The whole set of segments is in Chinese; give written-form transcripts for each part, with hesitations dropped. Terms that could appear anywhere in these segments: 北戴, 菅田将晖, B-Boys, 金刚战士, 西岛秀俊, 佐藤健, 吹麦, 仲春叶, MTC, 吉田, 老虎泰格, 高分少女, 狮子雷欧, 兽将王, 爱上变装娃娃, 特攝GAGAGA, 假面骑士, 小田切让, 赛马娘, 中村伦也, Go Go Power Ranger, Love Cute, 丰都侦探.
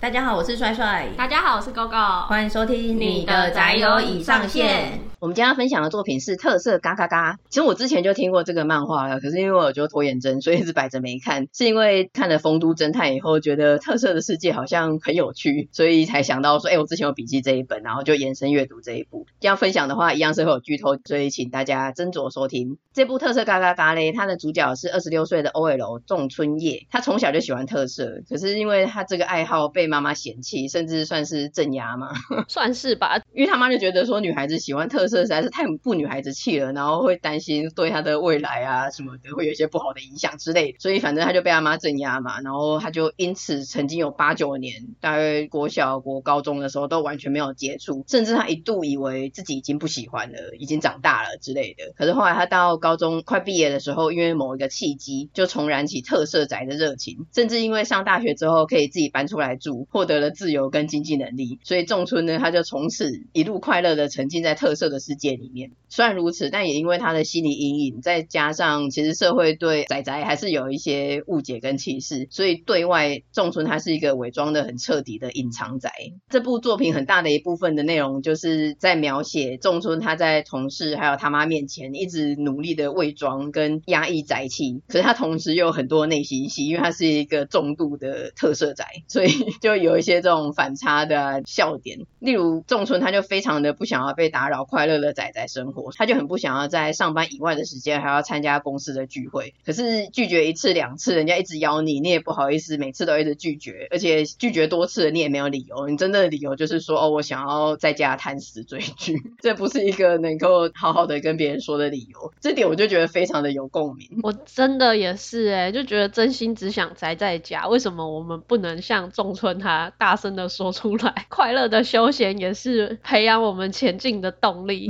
大家好，我是帅帅。大家好，我是狗狗。欢迎收听你的宅友已上线。我们今天要分享的作品是特色嘎嘎嘎。其实我之前就听过这个漫画了，可是因为我就拖延症，所以一直摆着没看。是因为看了《丰都侦探》以后，觉得特色的世界好像很有趣，所以才想到说我之前有笔记这一本，然后就延伸阅读这一部。这样分享的话一样是会有剧透，所以请大家斟酌收听。这部特色嘎嘎嘎勒，它的主角是26岁的 OL 仲春叶。他从小就喜欢特色，可是因为他这个爱好被妈妈嫌弃，甚至算是镇压嘛算是吧。因为他妈就觉得说女孩子喜欢特色实在是太不女孩子气了，然后会担心对她的未来啊什么的会有一些不好的影响之类的，所以反正她就被她妈镇压嘛，然后她就因此曾经有8、9年大概国小国高中的时候都完全没有接触，甚至她一度以为自己已经不喜欢了，已经长大了之类的。可是后来她到高中快毕业的时候，因为某一个契机就重燃起特色宅的热情，甚至因为上大学之后可以自己搬出来住，获得了自由跟经济能力，所以仲春呢，她就从此一路快乐的沉浸在特色的世界里面。虽然如此，但也因为他的心理阴影，再加上其实社会对宅宅还是有一些误解跟歧视，所以对外仲春他是一个伪装的很彻底的隐藏宅。这部作品很大的一部分的内容就是在描写仲春他在同事还有他妈面前一直努力的伪装跟压抑宅气，可是他同时又有很多内心戏，因为他是一个重度的特色宅，所以就有一些这种反差的笑点。例如仲春他就非常的不想要被打扰快乐的宅宅生活，他就很不想要在上班以外的时间还要参加公司的聚会，可是拒绝1次2次人家一直邀你，你也不好意思每次都一直拒绝，而且拒绝多次你也没有理由，你真的理由就是说我想要在家贪食追剧，这不是一个能够好好的跟别人说的理由。这点我就觉得非常的有共鸣。我真的也是就觉得真心只想宅在家，为什么我们不能像仲春他大声的说出来，快乐的休闲也是培养我们前进的动力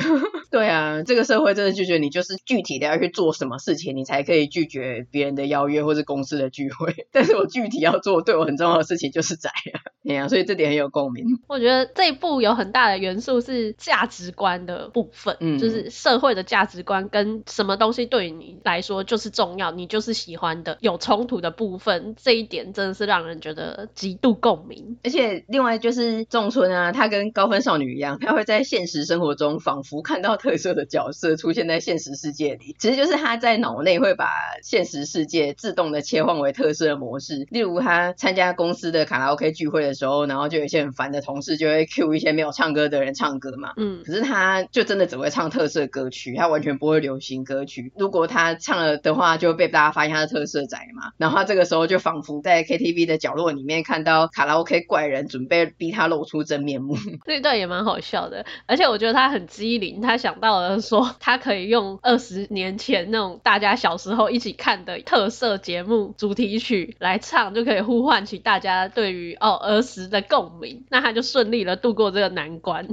对啊，这个社会真的拒绝你就是具体的要去做什么事情你才可以拒绝别人的邀约或是公司的聚会，但是我具体要做对我很重要的事情就是宅啊，所以这点很有共鸣。我觉得这一部有很大的元素是价值观的部分，就是社会的价值观跟什么东西对你来说就是重要，你就是喜欢的有冲突的部分，这一点真的是让人觉得极度共鸣。而且另外就是仲春啊，他跟高分少女一样，他会在现实生活中仿佛看到特色的角色出现在现实世界里，其实就是他在脑内会把现实世界自动的切换为特色的模式。例如他参加公司的卡拉 OK 聚会的时候，然后就有一些很烦的同事就会 cue 一些没有唱歌的人唱歌嘛，可是他就真的只会唱特色歌曲，他完全不会流行歌曲，如果他唱了的话就会被大家发现他的特色宅嘛，然后他这个时候就仿佛在 KTV 的角落里面看到卡拉 OK 怪人准备逼他露出真面目。这段也蛮好笑的，而且我觉得他很机灵，他想到了说他可以用20年前那种大家小时候一起看的特色节目主题曲来唱，就可以呼唤起大家对于儿时的共鸣，那他就顺利的度过这个难关。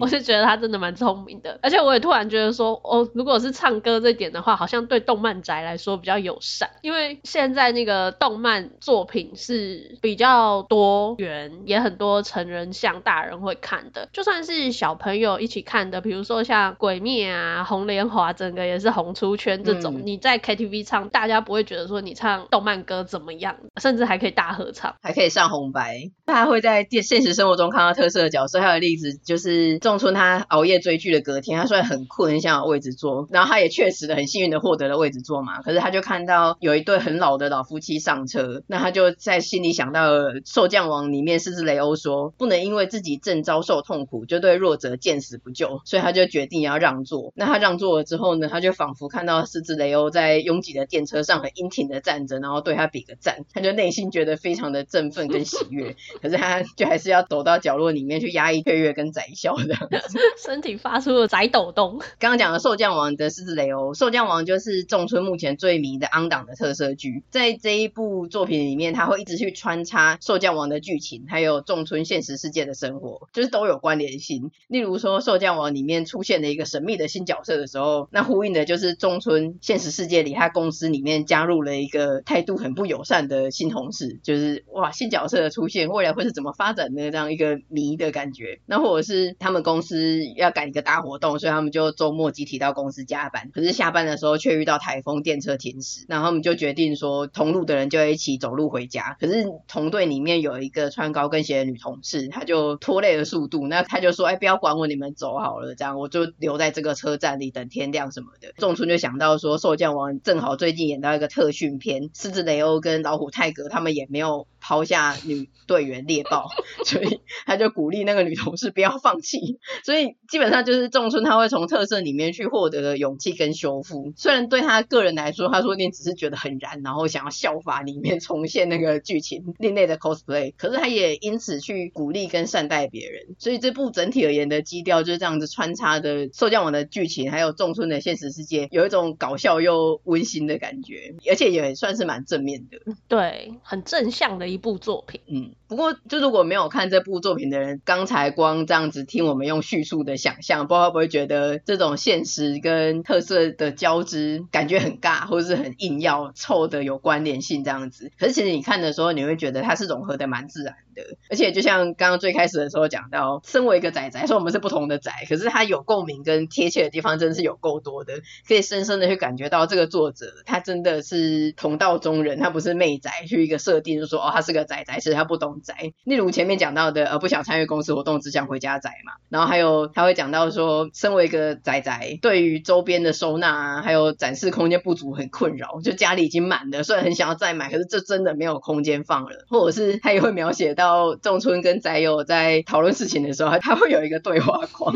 我就觉得他真的蛮聪明的，而且我也突然觉得说如果是唱歌这点的话，好像对动漫宅来说比较友善，因为现在那个动漫作品是比较多元，也很多成人向大人会看的，就算是小朋友一起看的，比如说像鬼灭啊、红莲华，整个也是红出圈这种，你在 KTV 唱大家不会觉得说你唱动漫歌怎么样，甚至还可以大合唱，还可以上红白。他会在现实生活中看到特色的角色。还有例子就是仲春他熬夜追剧的隔天，他虽然很困很想有位置坐，然后他也确实的很幸运的获得了位置坐嘛，可是他就看到有一对很老的老夫妻上车，那他就在心里想到了兽将王里面狮子雷欧说不能因为自己正遭受痛苦就对弱者见死不救，所以他就决定要让座。那他让座了之后呢，他就仿佛看到狮子雷欧在拥挤的电车上很英挺的站着，然后对他比个赞，他就内心觉得非常的振奋跟喜悦可是他就还是要躲到角落里面去压抑雀跃跟宅笑这样子身体发出了宅抖动。刚刚讲的兽将王的狮子雷欧，兽将王就是仲春目前最迷的昂档的特色剧，在这一部作品里面他会一直去穿插兽将王的剧情还有仲春现实世界的生活，就是都有关联性。例如说兽将王里面出现了一个神秘的新角色的时候，那呼应的就是仲春现实世界里他公司里面加入了一个态度很不友善的新同事，就是哇新角色的出现为了来会是怎么发展的这样一个谜的感觉。那或者是他们公司要赶一个大活动，所以他们就周末集体到公司加班，可是下班的时候却遇到台风，电车停驶，然后他们就决定说同路的人就一起走路回家。可是同队里面有一个穿高跟鞋的女同事，她就拖累了速度，那她就说哎，不要管我，你们走好了，这样我就留在这个车站里等天亮什么的。仲春就想到说受降王正好最近演到一个特训片，狮子雷欧跟老虎泰格他们也没有抛下女队员猎豹，所以他就鼓励那个女同事不要放弃。所以基本上就是仲春他会从特色里面去获得的勇气跟修复，虽然对他个人来说他说你只是觉得很燃，然后想要效法里面重现那个剧情另类的 cosplay， 可是他也因此去鼓励跟善待别人。所以这部整体而言的基调就是这样子穿插的受降王的剧情还有仲春的现实世界，有一种搞笑又温馨的感觉，而且也算是蛮正面的，对，很正向的一部作品。嗯，不过就如果没有看这部作品的人，刚才光这样子听我们用叙述的想象，不知道会不会觉得这种现实跟特色的交织感觉很尬，或是很硬要凑的有关联性这样子。可是其实你看的时候你会觉得它是融合的蛮自然的，而且就像刚刚最开始的时候讲到，身为一个宅宅，说我们是不同的宅，可是它有共鸣跟贴切的地方真的是有够多的，可以深深的去感觉到这个作者他真的是同道中人，他不是媚宅去一个设定就说哦他是个宅宅，其实他不懂宅。例如前面讲到的不想参与公司活动只想回家宅嘛，然后还有他会讲到说身为一个宅宅对于周边的收纳啊还有展示空间不足很困扰，就家里已经满了，虽然很想要再买，可是这真的没有空间放了。或者是他也会描写到仲春跟宅友在讨论事情的时候他会有一个对话框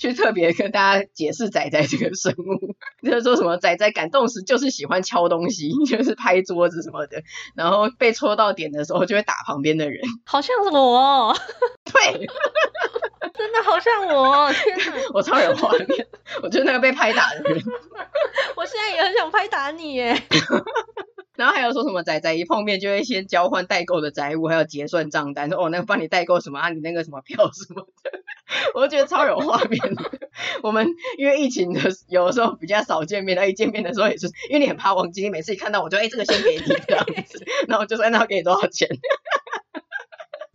去特别跟大家解释宅宅这个生物，就是说什么宅宅感动时就是喜欢敲东西，就是拍桌子什么的，然后被戳到点的时候就会打旁边的人，好像我哦对真的好像我，天哪我超有画面我觉得那个被拍打的人我现在也很想拍打你耶然后还有说什么宅宅一碰面就会先交换代购的宅物还有结算账单，说哦那个帮你代购什么啊，你那个什么票什么的我觉得超有画面我们因为疫情的有的时候比较少见面，一见面的时候也是因为你很怕忘记，你每次一看到我就哎这个先给你这样子然后我就说那我给你多少钱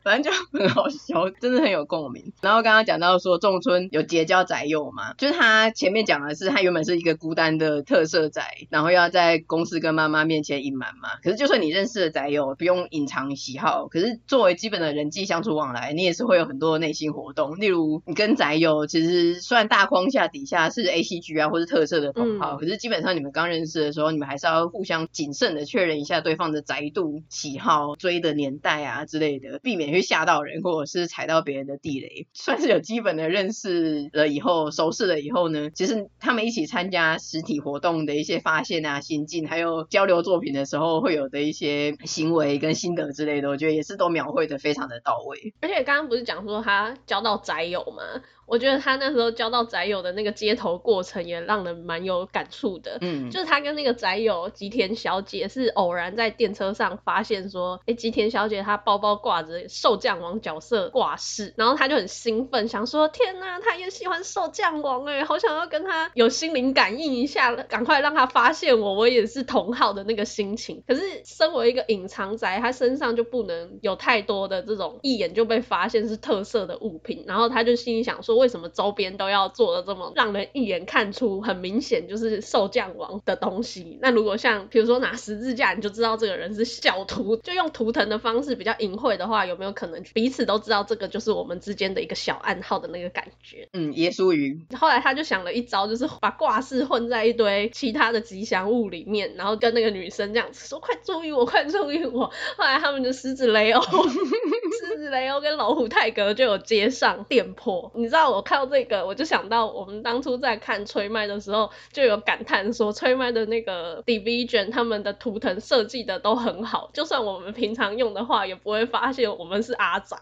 反正就很好笑，真的很有共鸣。然后刚刚讲到说仲春有结交宅友嘛，就是他前面讲的是他原本是一个孤单的特色宅，然后要在公司跟妈妈面前隐瞒嘛，可是就算你认识的宅友不用隐藏喜好，可是作为基本的人际相处往来你也是会有很多内心活动。例如你跟宅友其实虽然大框架底下是 ACG 啊或是特色的同好，可是基本上你们刚认识的时候你们还是要互相谨慎的确认一下对方的宅度喜好追的年代啊之类的，避免去吓到人或者是踩到别人的地雷。算是有基本的认识了以后熟识了以后呢，其实他们一起参加实体活动的一些发现啊心境还有交流作品的时候会有的一些行为跟心得之类的，我觉得也是都描绘的非常的到位。而且刚刚不是讲说他交到宅友吗，我觉得他那时候交到宅友的那个街头过程也让人蛮有感触的。嗯，就是他跟那个宅友吉田小姐是偶然在电车上发现说吉田小姐她包包挂着受降王角色挂饰，然后他就很兴奋想说天哪他也喜欢受降王耶，好想要跟他有心灵感应一下，赶快让他发现我也是同好的那个心情。可是身为一个隐藏宅他身上就不能有太多的这种一眼就被发现是特色的物品，然后他就心里想说为什么周边都要做的这么让人一眼看出很明显就是受降王的东西，那如果像比如说拿十字架你就知道这个人是小图，就用图腾的方式比较隐晦的话，有没有可能彼此都知道这个就是我们之间的一个小暗号的那个感觉。嗯，耶稣鱼后来他就想了一招，就是把挂饰混在一堆其他的吉祥物里面，然后跟那个女生这样子说快注意我快注意我，后来他们就狮子雷欧狮子雷欧跟老虎泰格就有接上电波。你知道我看到这个我就想到我们当初在看吹麦的时候就有感叹说吹麦的那个 Division 他们的图腾设计的都很好，就算我们平常用的话也不会发现我们是阿宅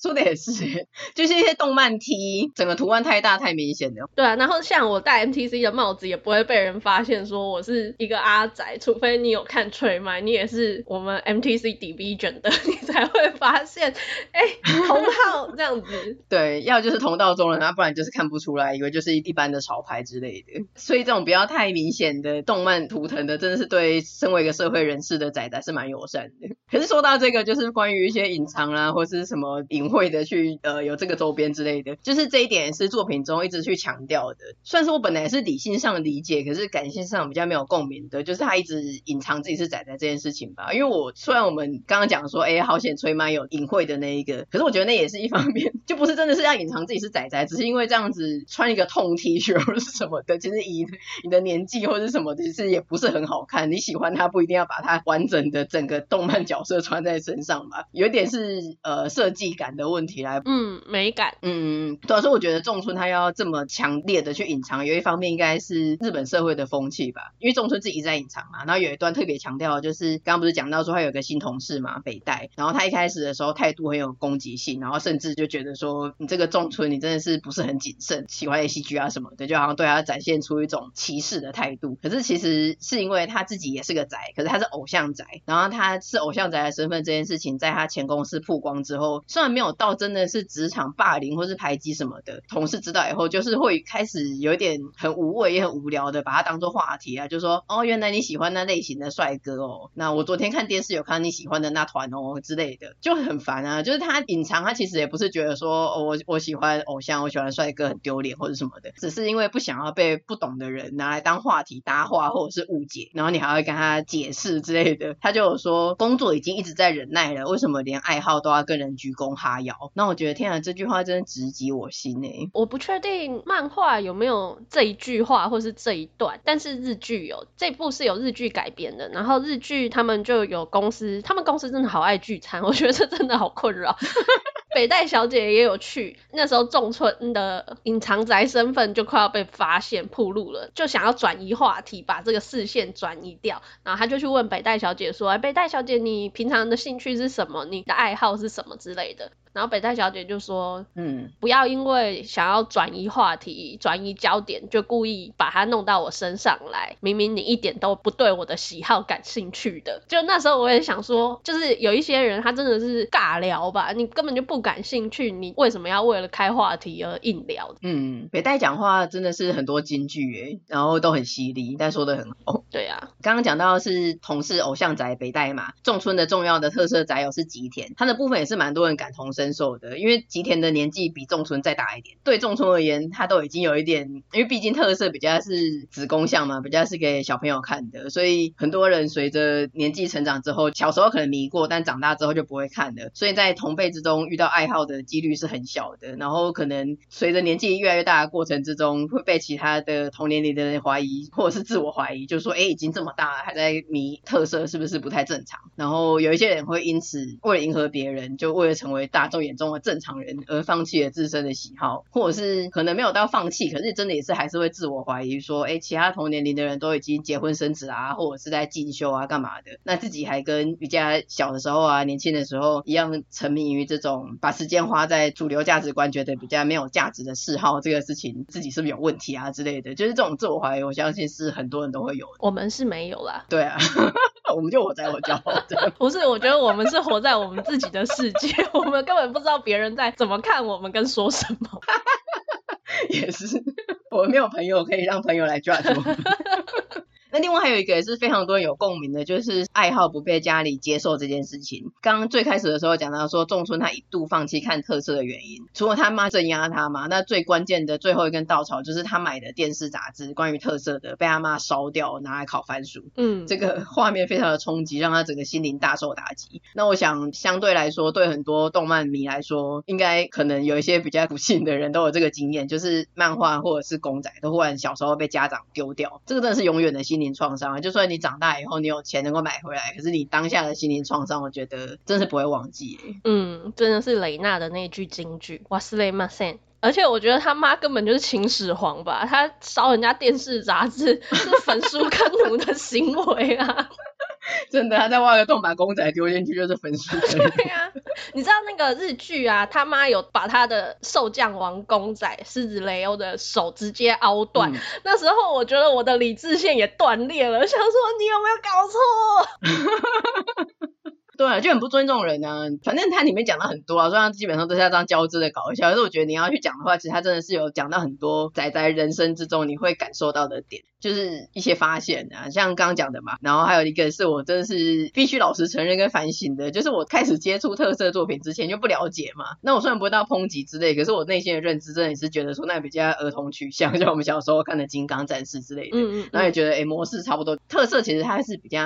说的也是，就是一些动漫 T 整个图案太大太明显了。对啊，然后像我戴 MTC 的帽子也不会被人发现说我是一个阿宅，除非你有看吹麦，你也是我们 MTC Division 的，你才会发现同号这样子。对，要就是同道中人啊，不然就是看不出来，以为就是一般的潮牌之类的。所以这种不要太明显的动漫图腾的，真的是对身为一个社会人士的宅宅是蛮友善的。可是说到这个，就是关于一些隐藏啦，或是什么隐晦的去有这个周边之类的，就是这一点是作品中一直去强调的。虽然说我本来是理性上理解，可是感性上比较没有共鸣的，就是他一直隐藏自己是宅宅这件事情吧。因为我虽然我们刚刚讲说好险吹麦有隐晦的那一个，可是我觉得那也是一方面，就不是真的是要隐藏自己是宅宅，只是因为这样子穿一个痛 T 恤或是什么的，其实以你的年纪或是什么其实也不是很好看，你喜欢它不一定要把它完整的整个动漫角色穿在身上吧，有点是设计感的问题来，美感，对啊，所以我觉得仲村他要这么强烈的去隐藏，有一方面应该是日本社会的风气吧，因为仲村自己在隐藏嘛。然后有一段特别强调的就是刚刚不是讲到说他有个新同事嘛，北戴，然后他一开始的时候态度很有攻击性，然后甚至就觉得说你这个仲村你真的是不是很谨慎，喜欢 ACG 啊什么的，就好像对他展现出一种歧视的态度。可是其实是因为他自己也是个宅，可是他是偶像宅，然后他是偶像宅的身份这件事情在他前公司曝光之后，虽然没有到真的是职场霸凌或是排挤什么的，同事知道以后就是会开始有点很无味也很无聊的把它当做话题啊，就说原来你喜欢那类型的帅哥哦，那我昨天看电视有看到你喜欢的那团哦之类的，就很烦啊。就是他隐藏，他其实也不是觉得说我喜欢偶像我喜欢帅哥很丢脸或者什么的，只是因为不想要被不懂的人拿来当话题搭话或者是误解，然后你还会跟他解释之类的。他就有说工作已经一直在忍耐了，为什么连爱好都要跟人鞠躬哈腰。那我觉得天啊，这句话真的直击我心欸。我不确定漫画有没有这一句话或是这一段，但是日剧有，这部是有日剧改编的，然后日剧他们就有公司，他们公司真的好爱聚餐，我觉得这真的好困扰。北戴小姐也有去，那时候仲村的隐藏宅身份就快要被发现暴露了，就想要转移话题，把这个视线转移掉，然后他就去问北戴小姐说北戴小姐你平常的兴趣是什么，你的爱好是什么之类的。然后北戴小姐就说不要因为想要转移话题转移焦点就故意把它弄到我身上来，明明你一点都不对我的喜好感兴趣的。就那时候我也想说，就是有一些人他真的是尬聊吧，你根本就不感兴趣，你为什么要为了开话题而硬聊。北戴讲话真的是很多金句耶，然后都很犀利，但说得很好。对啊，刚刚讲到是同事偶像宅北戴嘛，仲村的重要的特色宅友是吉田，他的部分也是蛮多人感同身受的，因为吉田的年纪比仲村再大一点，对仲村而言他都已经有一点，因为毕竟特色比较是子宫向嘛，比较是给小朋友看的，所以很多人随着年纪成长之后，小时候可能迷过，但长大之后就不会看了，所以在同辈之中遇到爱好的几率是很小的，然后可能随着年纪越来越大的过程之中会被其他的同年龄的人怀疑或者是自我怀疑，就说已经这么大了还在迷特色是不是不太正常。然后有一些人会因此为了迎合别人，就为了成为大众眼中的正常人而放弃了自身的喜好，或者是可能没有到放弃，可是真的也是还是会自我怀疑说其他同年龄的人都已经结婚生子啊，或者是在进修啊干嘛的，那自己还跟比较小的时候啊年轻的时候一样沉迷于这种把时间花在主流价值观觉得比较没有价值的嗜好，这个事情自己是不是有问题啊之类的，就是这种自我怀疑我相信是很多人都会有的。我们是没有啦。对啊我们就活在我骄傲不是，我觉得我们是活在我们自己的世界我们根本不知道别人在怎么看我们跟说什么也是，我没有朋友可以让朋友来 judge 我们那另外还有一个也是非常多人有共鸣的，就是爱好不被家里接受这件事情。刚刚最开始的时候讲到说仲村他一度放弃看特色的原因，除了他妈镇压他嘛，那最关键的最后一根稻草就是他买的电视杂志关于特色的被他妈烧掉拿来烤番薯。这个画面非常的冲击，让他整个心灵大受打击。那我想相对来说对很多动漫迷来说，应该可能有一些比较不幸的人都有这个经验，就是漫画或者是公仔都忽然小时候被家长丢掉，这个真的是永远的心灵创伤。就算你长大以后你有钱能够买回来，可是你当下的心灵创伤我觉得真是不会忘记耶。真的是雷娜的那句金句忘れません。而且我觉得他妈根本就是秦始皇吧，他烧人家电视杂志是焚书坑儒的行为啊真的，他再挖个洞把公仔丢进去就是焚书坑儒。对啊，你知道那个日剧啊，他妈有把他的兽将王公仔狮子雷欧的手直接凹断、嗯、那时候我觉得我的理智线也断裂了，想说你有没有搞错。对，就很不尊重人啊。反正他里面讲了很多啊，所以他基本上都是要这样交织的搞笑。可是我觉得你要去讲的话，其实他真的是有讲到很多宅宅人生之中你会感受到的点，就是一些发现啊，像刚刚讲的嘛。然后还有一个是我真的是必须老实承认跟反省的，就是我开始接触特色作品之前就不了解嘛。那我虽然不会到抨击之类，可是我内心的认知真的也是觉得说那比较儿童取向，像我们小时候看的金刚战士之类的。然后也觉得模式差不多。特色其实它是比较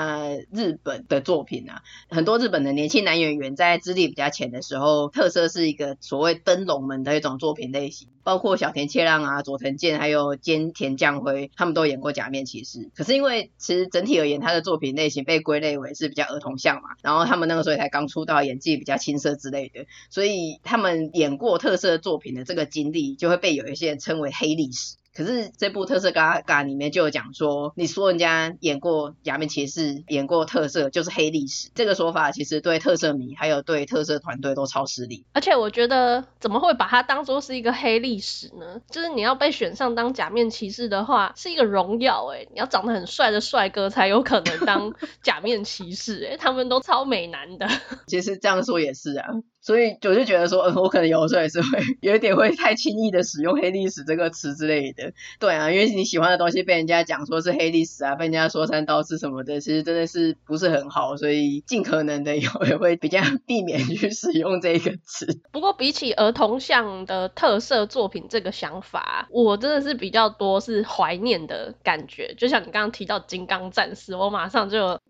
日本的作品啊，很多日本的年轻男演员在资历比较浅的时候，特色是一个所谓登龙门的一种作品类型，包括小田切让啊、佐藤健还有菅田将晖，他们都演过假面骑士。可是因为其实整体而言他的作品类型被归类为是比较儿童向嘛，然后他们那个时候才刚出道，演技比较青涩之类的，所以他们演过特色作品的这个经历就会被有一些人称为黑历史。可是这部特色嘎嘎里面就有讲说，你说人家演过假面骑士演过特色就是黑历史，这个说法其实对特色迷还有对特色团队都超失礼。而且我觉得怎么会把它当作是一个黑历史呢？就是你要被选上当假面骑士的话是一个荣耀欸，你要长得很帅的帅哥才有可能当假面骑士欸，他们都超美男的。其实这样说也是啊，所以我就觉得说我可能有时候也是会有一点会太轻易的使用黑历史这个词之类的。对啊，因为你喜欢的东西被人家讲说是黑历史啊，被人家说三道四什么的，其实真的是不是很好，所以尽可能的也会比较避免去使用这个词。不过比起儿童向的特色作品这个想法，我真的是比较多是怀念的感觉。就像你刚刚提到金刚战士，我马上就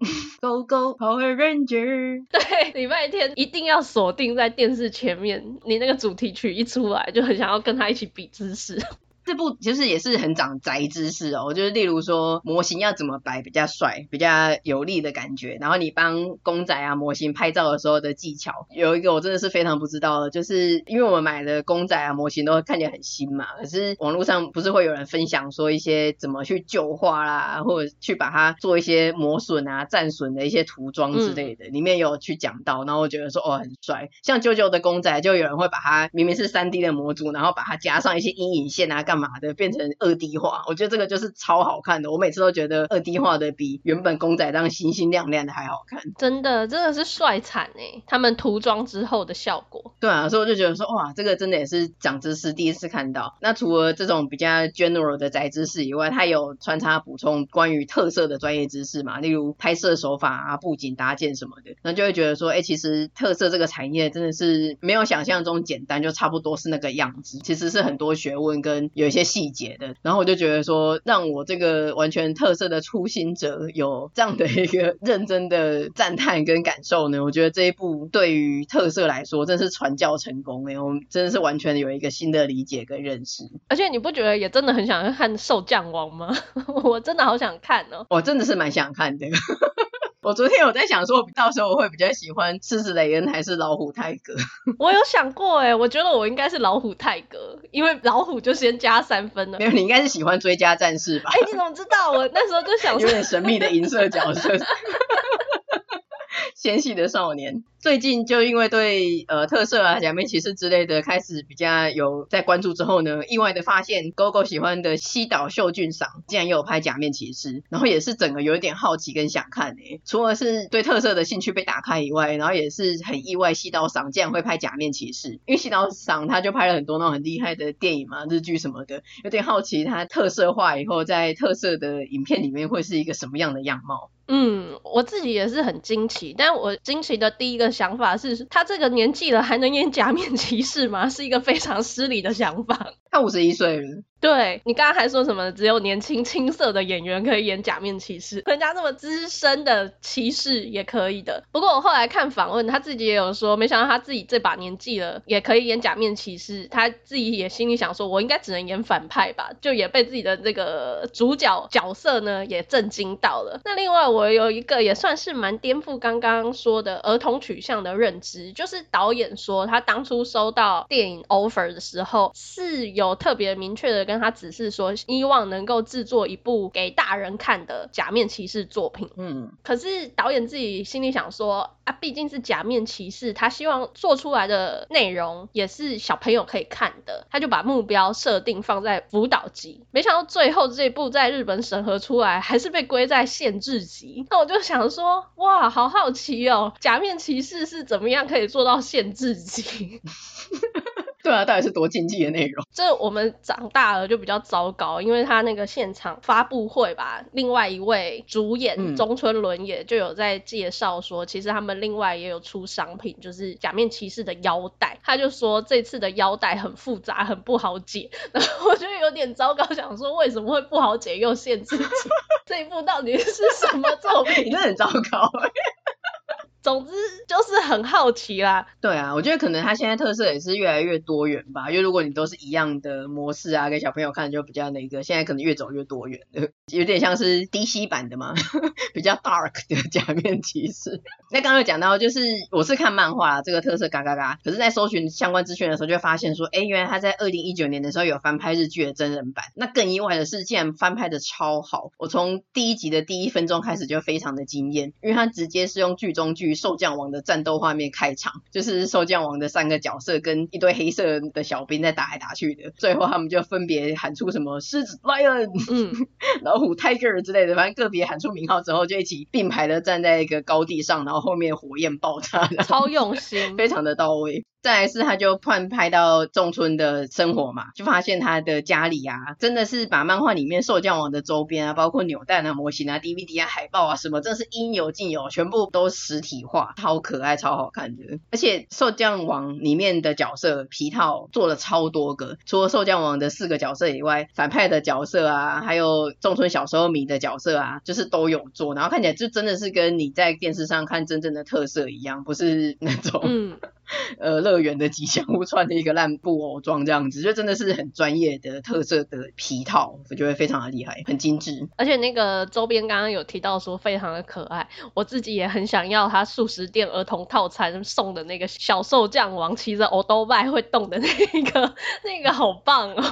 Go Go Power Ranger。 对，礼拜天一定要锁定在电视前面，你那个主题曲一出来就很想要跟他一起比姿势。这部其实也是很长宅知识哦，就是例如说模型要怎么摆比较帅比较有力的感觉，然后你帮公仔啊模型拍照的时候的技巧。有一个我真的是非常不知道的，就是因为我们买的公仔啊模型都看起来很新嘛，可是网络上不是会有人分享说一些怎么去旧化啦，或者去把它做一些磨损啊战损的一些涂装之类的，里面有去讲到，然后我觉得说哦很帅。像啾啾的公仔就有人会把它明明是 3D 的模组，然后把它加上一些阴影线啊干嘛的变成 2D 化，我觉得这个就是超好看的。我每次都觉得 2D 化的比原本公仔当星星亮亮的还好看，真的是帅惨欸，他们涂装之后的效果。对啊，所以我就觉得说哇，这个真的也是长知识，第一次看到。那除了这种比较 general 的宅知识以外，它有穿插补充关于特色的专业知识嘛，例如拍摄手法啊、布景搭建什么的，那就会觉得说欸，其实特色这个产业真的是没有想象中简单，就差不多是那个样子，其实是很多学问跟有一些细节的。然后我就觉得说让我这个完全特色的初心者有这样的一个认真的赞叹跟感受呢，我觉得这一部对于特色来说真是传教成功欸，我们真的是完全有一个新的理解跟认识。而且你不觉得也真的很想看兽将王吗？我真的好想看哦，我真的是蛮想看的。我昨天有在想说到时候我会比较喜欢狮子雷恩还是老虎泰格。我有想过欸，我觉得我应该是老虎泰格，因为老虎就先加3分了。没有，你应该是喜欢追加战士吧。欸，你怎么知道？我那时候就想说有点神秘的银色角色。纤细的少年最近就因为对特色啊假面骑士之类的开始比较有在关注之后呢，意外的发现 GoGo 喜欢的西岛秀俊赏竟然也有拍假面骑士，然后也是整个有点好奇跟想看欸。除了是对特色的兴趣被打开以外，然后也是很意外西岛赏竟然会拍假面骑士，因为西岛赏他就拍了很多那种很厉害的电影嘛、日剧什么的，有点好奇他特色化以后在特色的影片里面会是一个什么样的样貌。我自己也是很惊奇，但我惊奇的第一个想法是他这个年纪了还能演假面骑士吗？是一个非常失礼的想法。他51岁了。对，你刚刚还说什么只有年轻青涩的演员可以演假面骑士，人家这么资深的骑士也可以的。不过我后来看访问，他自己也有说没想到他自己这把年纪了也可以演假面骑士，他自己也心里想说我应该只能演反派吧，就也被自己的这个主角角色呢也震惊到了。那另外我有一个也算是蛮颠覆刚刚说的儿童取向的认知，就是导演说他当初收到电影 offer 的时候是有有特别明确的跟他指示说希望能够制作一部给大人看的假面骑士作品。嗯，可是导演自己心里想说啊，毕竟是假面骑士，他希望做出来的内容也是小朋友可以看的，他就把目标设定放在辅导级。没想到最后这一部在日本审核出来还是被归在限制级。那我就想说哇，好好奇哦，假面骑士是怎么样可以做到限制级？对啊，到底是多禁忌的内容？这我们长大了就比较糟糕，因为他那个现场发布会吧，另外一位主演中村伦也就有在介绍说其实他们另外也有出商品，就是假面骑士的腰带。他就说这次的腰带很复杂，很不好解。然后我就有点糟糕，想说为什么会不好解又限制这一部到底是什么作品？你真的很糟糕。总之就是很好奇啦。对啊，我觉得可能他现在特色也是越来越多元吧，因为如果你都是一样的模式啊给小朋友看就比较那个，现在可能越走越多元，有点像是 DC 版的嘛比较 dark 的假面骑士。那刚刚有讲到就是我是看漫画啦，这个特色嘎嘎嘎，可是在搜寻相关资讯的时候就发现说原来他在2019年的时候有翻拍日剧的真人版。那更意外的是竟然翻拍的超好，我从第一集的第一分钟开始就非常的惊艳，因为他直接是用剧中剧兽将王的战斗画面开场，就是兽将王的三个角色跟一堆黑色的小兵在打来打去的，最后他们就分别喊出什么狮子 Lion、老虎 Tiger 之类的，反正个别喊出名号之后就一起并排的站在一个高地上，然后后面火焰爆炸，超用心非常的到位。再来是他就换拍到仲村的生活嘛，就发现他的家里啊真的是把漫画里面兽将王的周边啊，包括扭蛋啊模型啊 DVD 啊海报啊什么，真是应有尽有，全部都实体化，超可爱超好看的。而且兽将王里面的角色皮套做了超多个，除了兽将王的4个角色以外，反派的角色啊还有仲村小时候迷的角色啊就是都有做，然后看起来就真的是跟你在电视上看真正的特色一样，不是那种乐园的吉祥物穿的一个烂布偶装这样子，就真的是很专业的特色的皮套，我觉得非常的厉害，很精致。而且那个周边刚刚有提到说非常的可爱，我自己也很想要他素食店儿童套餐送的那个小兽将王骑着欧兜拜会动的那个好棒哦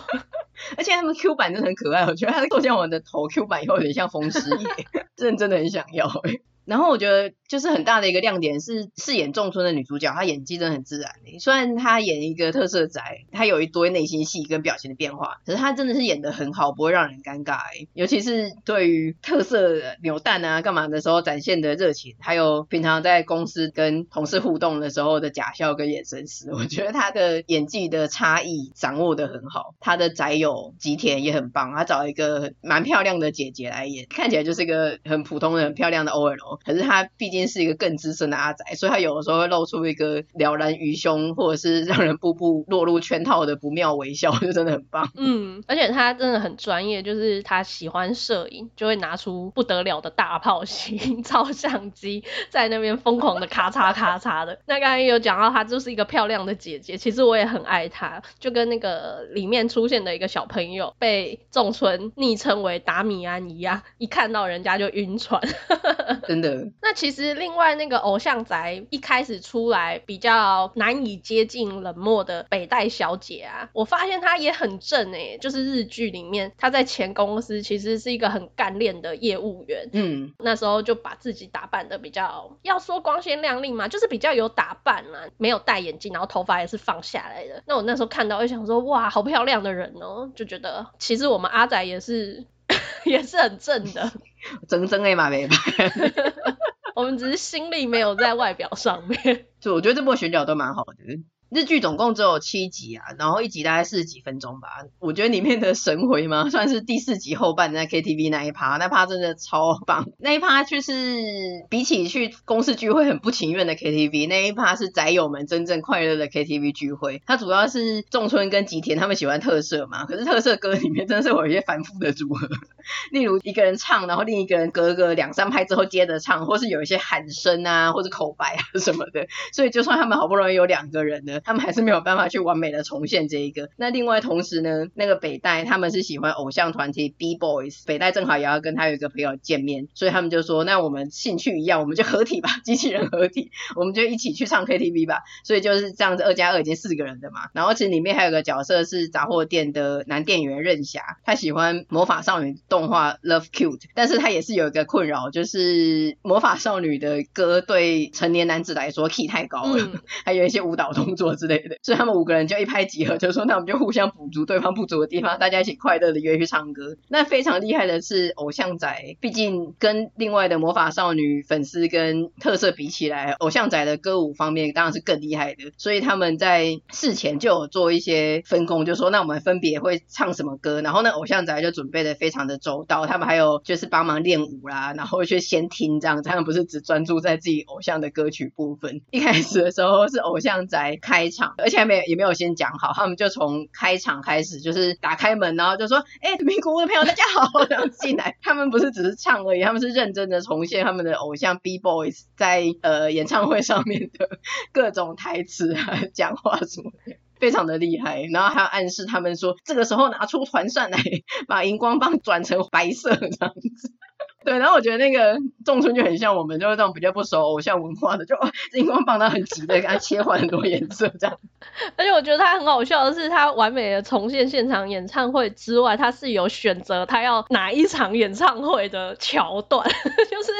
而且他们 Q 版真的很可爱，我觉得他兽将王的头 Q 版以后有点像风师爷真的真的很想要然后我觉得就是很大的一个亮点是饰演仲村的女主角，她演技真的很自然虽然她演一个特色宅，她有一堆内心戏跟表情的变化，可是她真的是演得很好，不会让人尴尬尤其是对于特色扭蛋啊干嘛的时候展现的热情，还有平常在公司跟同事互动的时候的假笑跟眼神时，我觉得她的演技的差异掌握得很好。她的宅友吉田也很棒，她找一个蛮漂亮的姐姐来演，看起来就是一个很普通的很漂亮的 OL，可是他毕竟是一个更资深的阿宅，所以他有的时候会露出一个了然于胸或者是让人步步落入圈套的不妙微笑，就真的很棒。而且他真的很专业，就是他喜欢摄影就会拿出不得了的大炮型照相机在那边疯狂的咔嚓咔嚓的那刚才有讲到他就是一个漂亮的姐姐，其实我也很爱她，就跟那个里面出现的一个小朋友被仲村昵称为达米安一样，一看到人家就晕船真的。那其实另外那个偶像宅一开始出来比较难以接近冷漠的北戴小姐啊，我发现她也很正就是日剧里面她在前公司其实是一个很干练的业务员，那时候就把自己打扮的比较要说光鲜亮丽嘛，就是比较有打扮啦，没有戴眼镜，然后头发也是放下来的。那我那时候看到就想说哇，好漂亮的人哦，就觉得其实我们阿宅也是很正的真正的嘛，没办法我们只是心力没有在外表上面就我觉得这波选角都蛮好的。日剧总共只有7集啊，然后一集大概40几分钟吧，我觉得里面的神回嘛算是第4集后半在 KTV 那一趴真的超棒，那一趴就是比起去公司聚会很不情愿的 KTV， 那一趴是宅友们真正快乐的 KTV 聚会。它主要是仲村跟吉田他们喜欢特色嘛，可是特色歌里面真的是有一些反复的组合例如一个人唱然后另一个人隔个2-3拍之后接着唱，或是有一些喊声啊或是口白啊什么的，所以就算他们好不容易有2个人呢，的，他们还是没有办法去完美的重现这一个。那另外同时呢，那个北代他们是喜欢偶像团体 B-Boys， 北代正好也要跟他有一个朋友见面，所以他们就说那我们兴趣一样，我们就合体吧，机器人合体，我们就一起去唱 KTV 吧。所以就是这样子，2+2已经4个人的嘛。然后其实里面还有个角色是杂货店的男店员任侠，他喜欢魔法少女动画 Love Cute， 但是他也是有一个困扰，就是魔法少女的歌对成年男子来说 key 太高了，还有一些舞蹈动作之类的，所以他们5个人就一拍即合，就说那我们就互相补足对方不足的地方，大家一起快乐的约去唱歌。那非常厉害的是偶像宅，毕竟跟另外的魔法少女粉丝跟特色比起来，偶像宅的歌舞方面当然是更厉害的，所以他们在事前就有做一些分工，就说那我们分别会唱什么歌，然后呢偶像宅就准备的非常的周到，他们还有就是帮忙练舞啦，然后去先听这样，他们不是只专注在自己偶像的歌曲部分。一开始的时候是偶像宅开场，而且也没有先讲好，他们就从开场开始就是打开门，然后就说名古屋的朋友大家好，然后进来。他们不是只是唱而已，他们是认真的重现他们的偶像 B-Boys 在演唱会上面的各种台词啊、讲话什么的，非常的厉害。然后还有暗示他们说这个时候拿出团扇来，把荧光棒转成白色这样子。对，然后我觉得那个仲春就很像我们就是这种比较不熟偶像文化的，就荧光棒他很急的给他切换很多颜色这样。而且我觉得他很好笑的是，他完美的重现现场演唱会之外，他是有选择他要哪一场演唱会的桥段，就是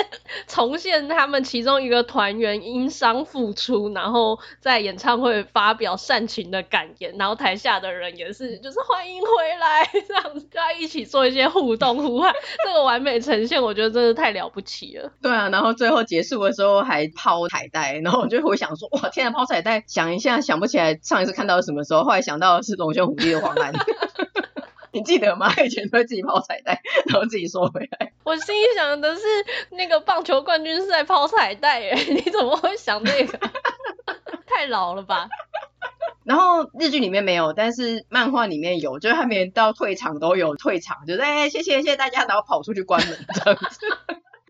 重现他们其中一个团员因伤复出，然后在演唱会发表煽情的感言，然后台下的人也是就是欢迎回来这样子，就要一起做一些互动呼喊。这个完美呈现我觉得真的太了不起了。对啊，然后最后结束的时候还抛彩带，然后我就回想说哇天啊，抛彩带想一下想不起来上一次看到什么时候，后来想到的是龙兄虎弟的黄安。你记得吗？以前都会自己抛彩带然后自己收回来。我心里想的是那个棒球冠军是在抛彩带耶，你怎么会想这个？太老了吧。然后日剧里面没有，但是漫画里面有，就是他们到退场都有退场，就是谢谢大家，然后跑出去关门这样子。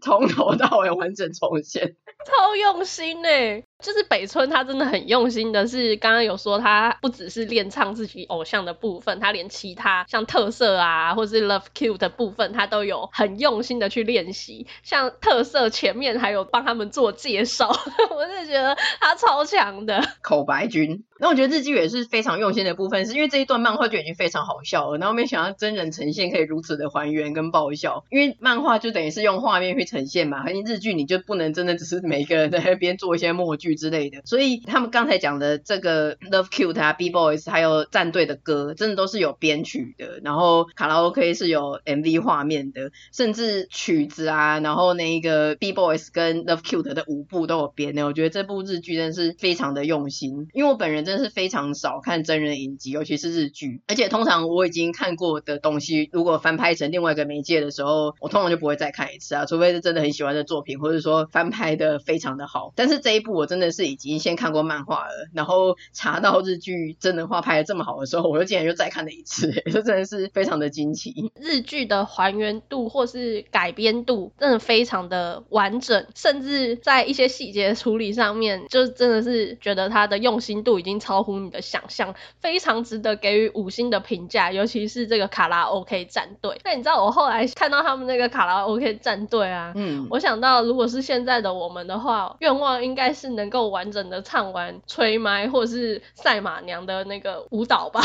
从头到尾完整重现，超用心耶。就是北村他真的很用心的是，刚刚有说他不只是练唱自己偶像的部分，他连其他像特色啊或是 Love Cute 的部分他都有很用心的去练习，像特色前面还有帮他们做介绍。我是觉得他超强的口白君。那我觉得日剧也是非常用心的部分，是因为这一段漫画就已经非常好笑了，然后没想到真人呈现可以如此的还原跟爆笑，因为漫画就等于是用画面去呈现嘛，日剧你就不能真的只是每一个人在那边做一些默剧之类的。所以他们刚才讲的这个 Love Cute 啊 B-Boys 还有战队的歌真的都是有编曲的，然后卡拉 OK 是有 MV 画面的，甚至曲子啊，然后那个 B-Boys 跟 Love Cute 的舞步都有编的。我觉得这部日剧真的是非常的用心，因为我本人真的是非常少看真人影集，尤其是日剧，而且通常我已经看过的东西如果翻拍成另外一个媒介的时候，我通常就不会再看一次啊，除非是真的很喜欢的作品，或者说翻拍的非常的好。但是这一部我真的是已经先看过漫画了，然后查到日剧真人化拍的这么好的时候，我就竟然又再看了一次，这真的是非常的惊奇。日剧的还原度或是改编度真的非常的完整，甚至在一些细节处理上面就真的是觉得它的用心度已经超乎你的想象，非常值得给予5星的评价，尤其是这个卡拉 OK 战队。那你知道我后来看到他们那个卡拉 OK 战队啊，我想到如果是现在的我们的话，愿望应该是能够完整的唱完吹麦或是赛马娘的那个舞蹈吧。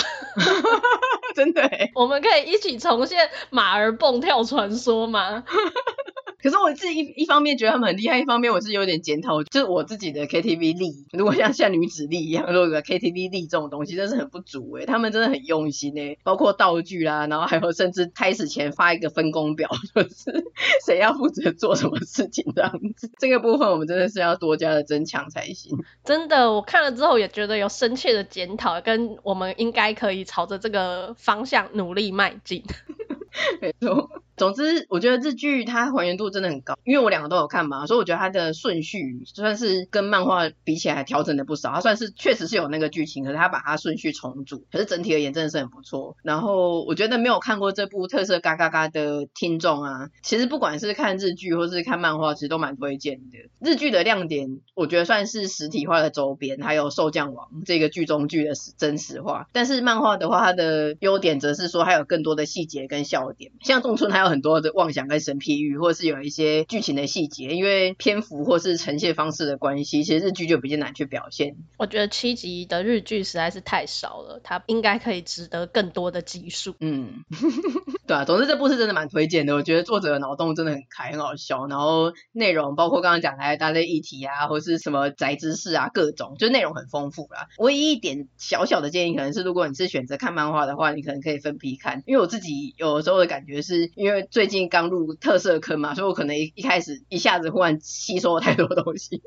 真的耶，我们可以一起重现马儿蹦跳传说吗？可是我自己 一方面觉得他们很厉害，一方面我是有点检讨，就是我自己的 KTV 力，如果像女子力一样，如果有 KTV 力这种东西真是很不足耶。他们真的很用心耶，包括道具啦，然后还有甚至开始前发一个分工表，就是谁要负责做什么事情这样子。这个部分我们真的是要多加的增强才行。真的，我看了之后也觉得有深切的检讨，跟我们应该可以朝着这个方向努力迈进。没错。总之我觉得日剧它还原度真的很高，因为我两个都有看嘛，所以我觉得它的顺序算是跟漫画比起来调整的不少，它算是确实是有那个剧情，可是它把它顺序重组，可是整体而言真的是很不错。然后我觉得没有看过这部特色嘎嘎嘎的听众啊，其实不管是看日剧或是看漫画其实都蛮推荐的。日剧的亮点我觉得算是实体化的周边还有兽将王这个剧中剧的真实化，但是漫画的话它的优点则是说它有更多的细节跟笑点，像仲村还有很多的妄想跟神譬喻，或是有一些剧情的细节，因为篇幅或是呈现方式的关系，其实日剧就比较难去表现。我觉得7集的日剧实在是太少了，它应该可以值得更多的集数。嗯，对啊，总之这部是真的蛮推荐的，我觉得作者的脑洞真的很开，很好笑，然后内容包括刚刚讲的大类议题啊，或是什么宅知识啊，各种就内容很丰富啦。唯一一点小小的建议可能是，如果你是选择看漫画的话，你可能可以分批看，因为我自己有时候的感觉是因为最近刚入特色坑嘛，所以我可能一开始一下子忽然吸收了太多东西，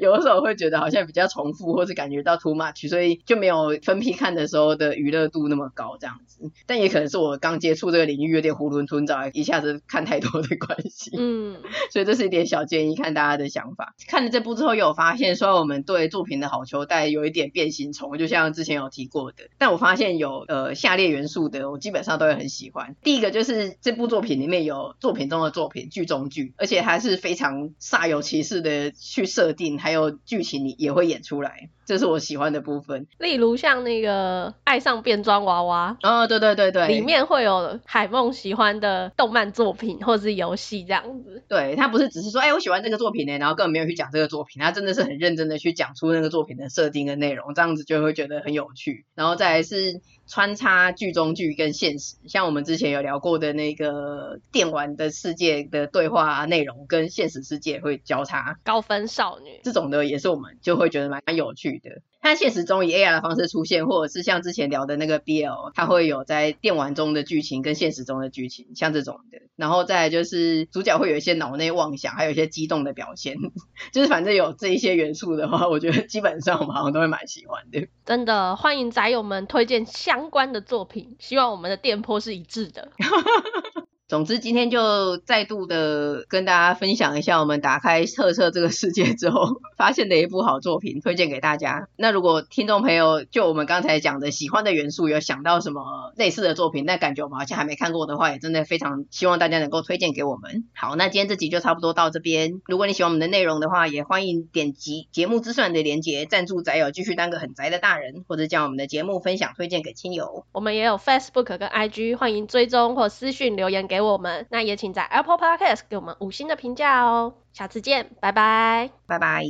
有的时候会觉得好像比较重复，或是感觉到 too much， 所以就没有分批看的时候的娱乐度那么高这样子。但也可能是我刚接触这个领域有点囫囵吞枣，一下子看太多的关系。嗯，所以这是一点小建议，看大家的想法。看了这部之后有发现，虽然我们对作品的好球带有一点变形虫，就像之前有提过的，但我发现有下列元素的我基本上都会很喜欢。第一个就是这部作品里面有作品中的作品，剧中剧，而且还是非常煞有其事的去设定，还有剧情也会演出来，这是我喜欢的部分。例如像那个爱上变装娃娃，哦，对对对对，里面会有海梦喜欢的动漫作品或是游戏这样子。对，他不是只是说我喜欢这个作品呢，然后根本没有去讲这个作品，他真的是很认真的去讲出那个作品的设定跟内容，这样子就会觉得很有趣。然后再来是穿插剧中剧跟现实，像我们之前有聊过的那个电玩的世界的对话内容跟现实世界会交叉，高分少女这种的也是我们就会觉得蛮有趣的。它现实中以 AR 的方式出现，或者是像之前聊的那个 BL， 它会有在电玩中的剧情跟现实中的剧情，像这种的。然后再来就是主角会有一些脑内妄想，还有一些激动的表现就是反正有这一些元素的话，我觉得基本上我们好像都会蛮喜欢的。真的欢迎宅友们推荐相关的作品，希望我们的电波是一致的总之今天就再度的跟大家分享一下我们打开特色这个世界之后发现的一部好作品，推荐给大家。那如果听众朋友就我们刚才讲的喜欢的元素有想到什么类似的作品，那感觉我们好像还没看过的话，也真的非常希望大家能够推荐给我们。好，那今天这集就差不多到这边，如果你喜欢我们的内容的话，也欢迎点击节目资讯栏的连结赞助宅友继续当个很宅的大人，或者将我们的节目分享推荐给亲友。我们也有 Facebook 跟 IG， 欢迎追踪或私讯留言给我们，那也请在 Apple Podcast 给我们5星的评价哦。下次见，拜拜，拜拜。